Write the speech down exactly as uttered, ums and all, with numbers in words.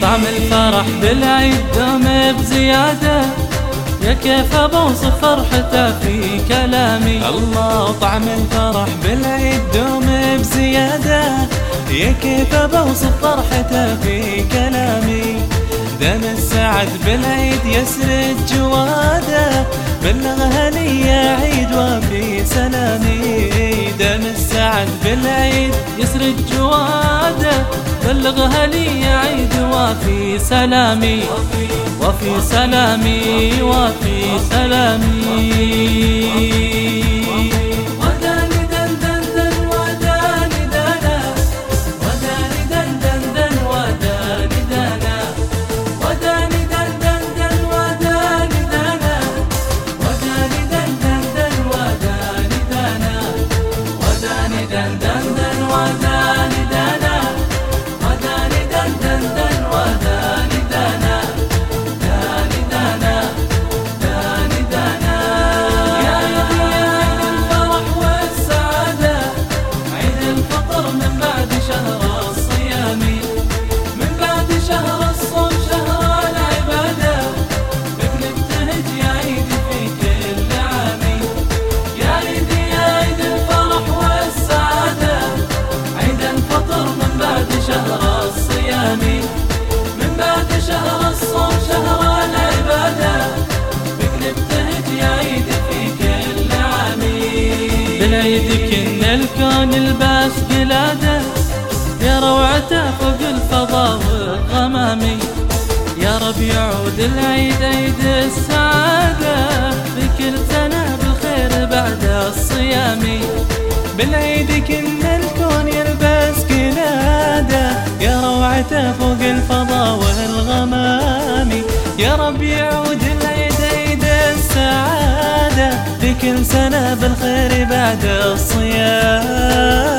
طعم الفرح بالعيد دوم بزيادة، يا كيف بوصف فرحته في كلامي. الله طعم الفرح بالعيد دوم بزيادة، يا كيف بوصف فرحته في كلامي. دم السعد بالعيد يسرد جواده، بلغها لي يا عيد وفي سلامي. دم السعد بالعيد يسرد جواده، بلغها لي يا عيد وفي سلامي وفي سلامي وفي سلامي. بالعيد كن الكون الباس قلاده، يا روعته فوق الفضاء والغمامي. يا رب يعود العيد عيد السعادة، بكل سنة بالخير بعد الصيام. بالعيد كن الكون يلبس قلاده، يا روعته فوق الفضاء والغمامي. يا رب يعود العيد عيد السعادة، كل سنة بالخير بعد الصيام.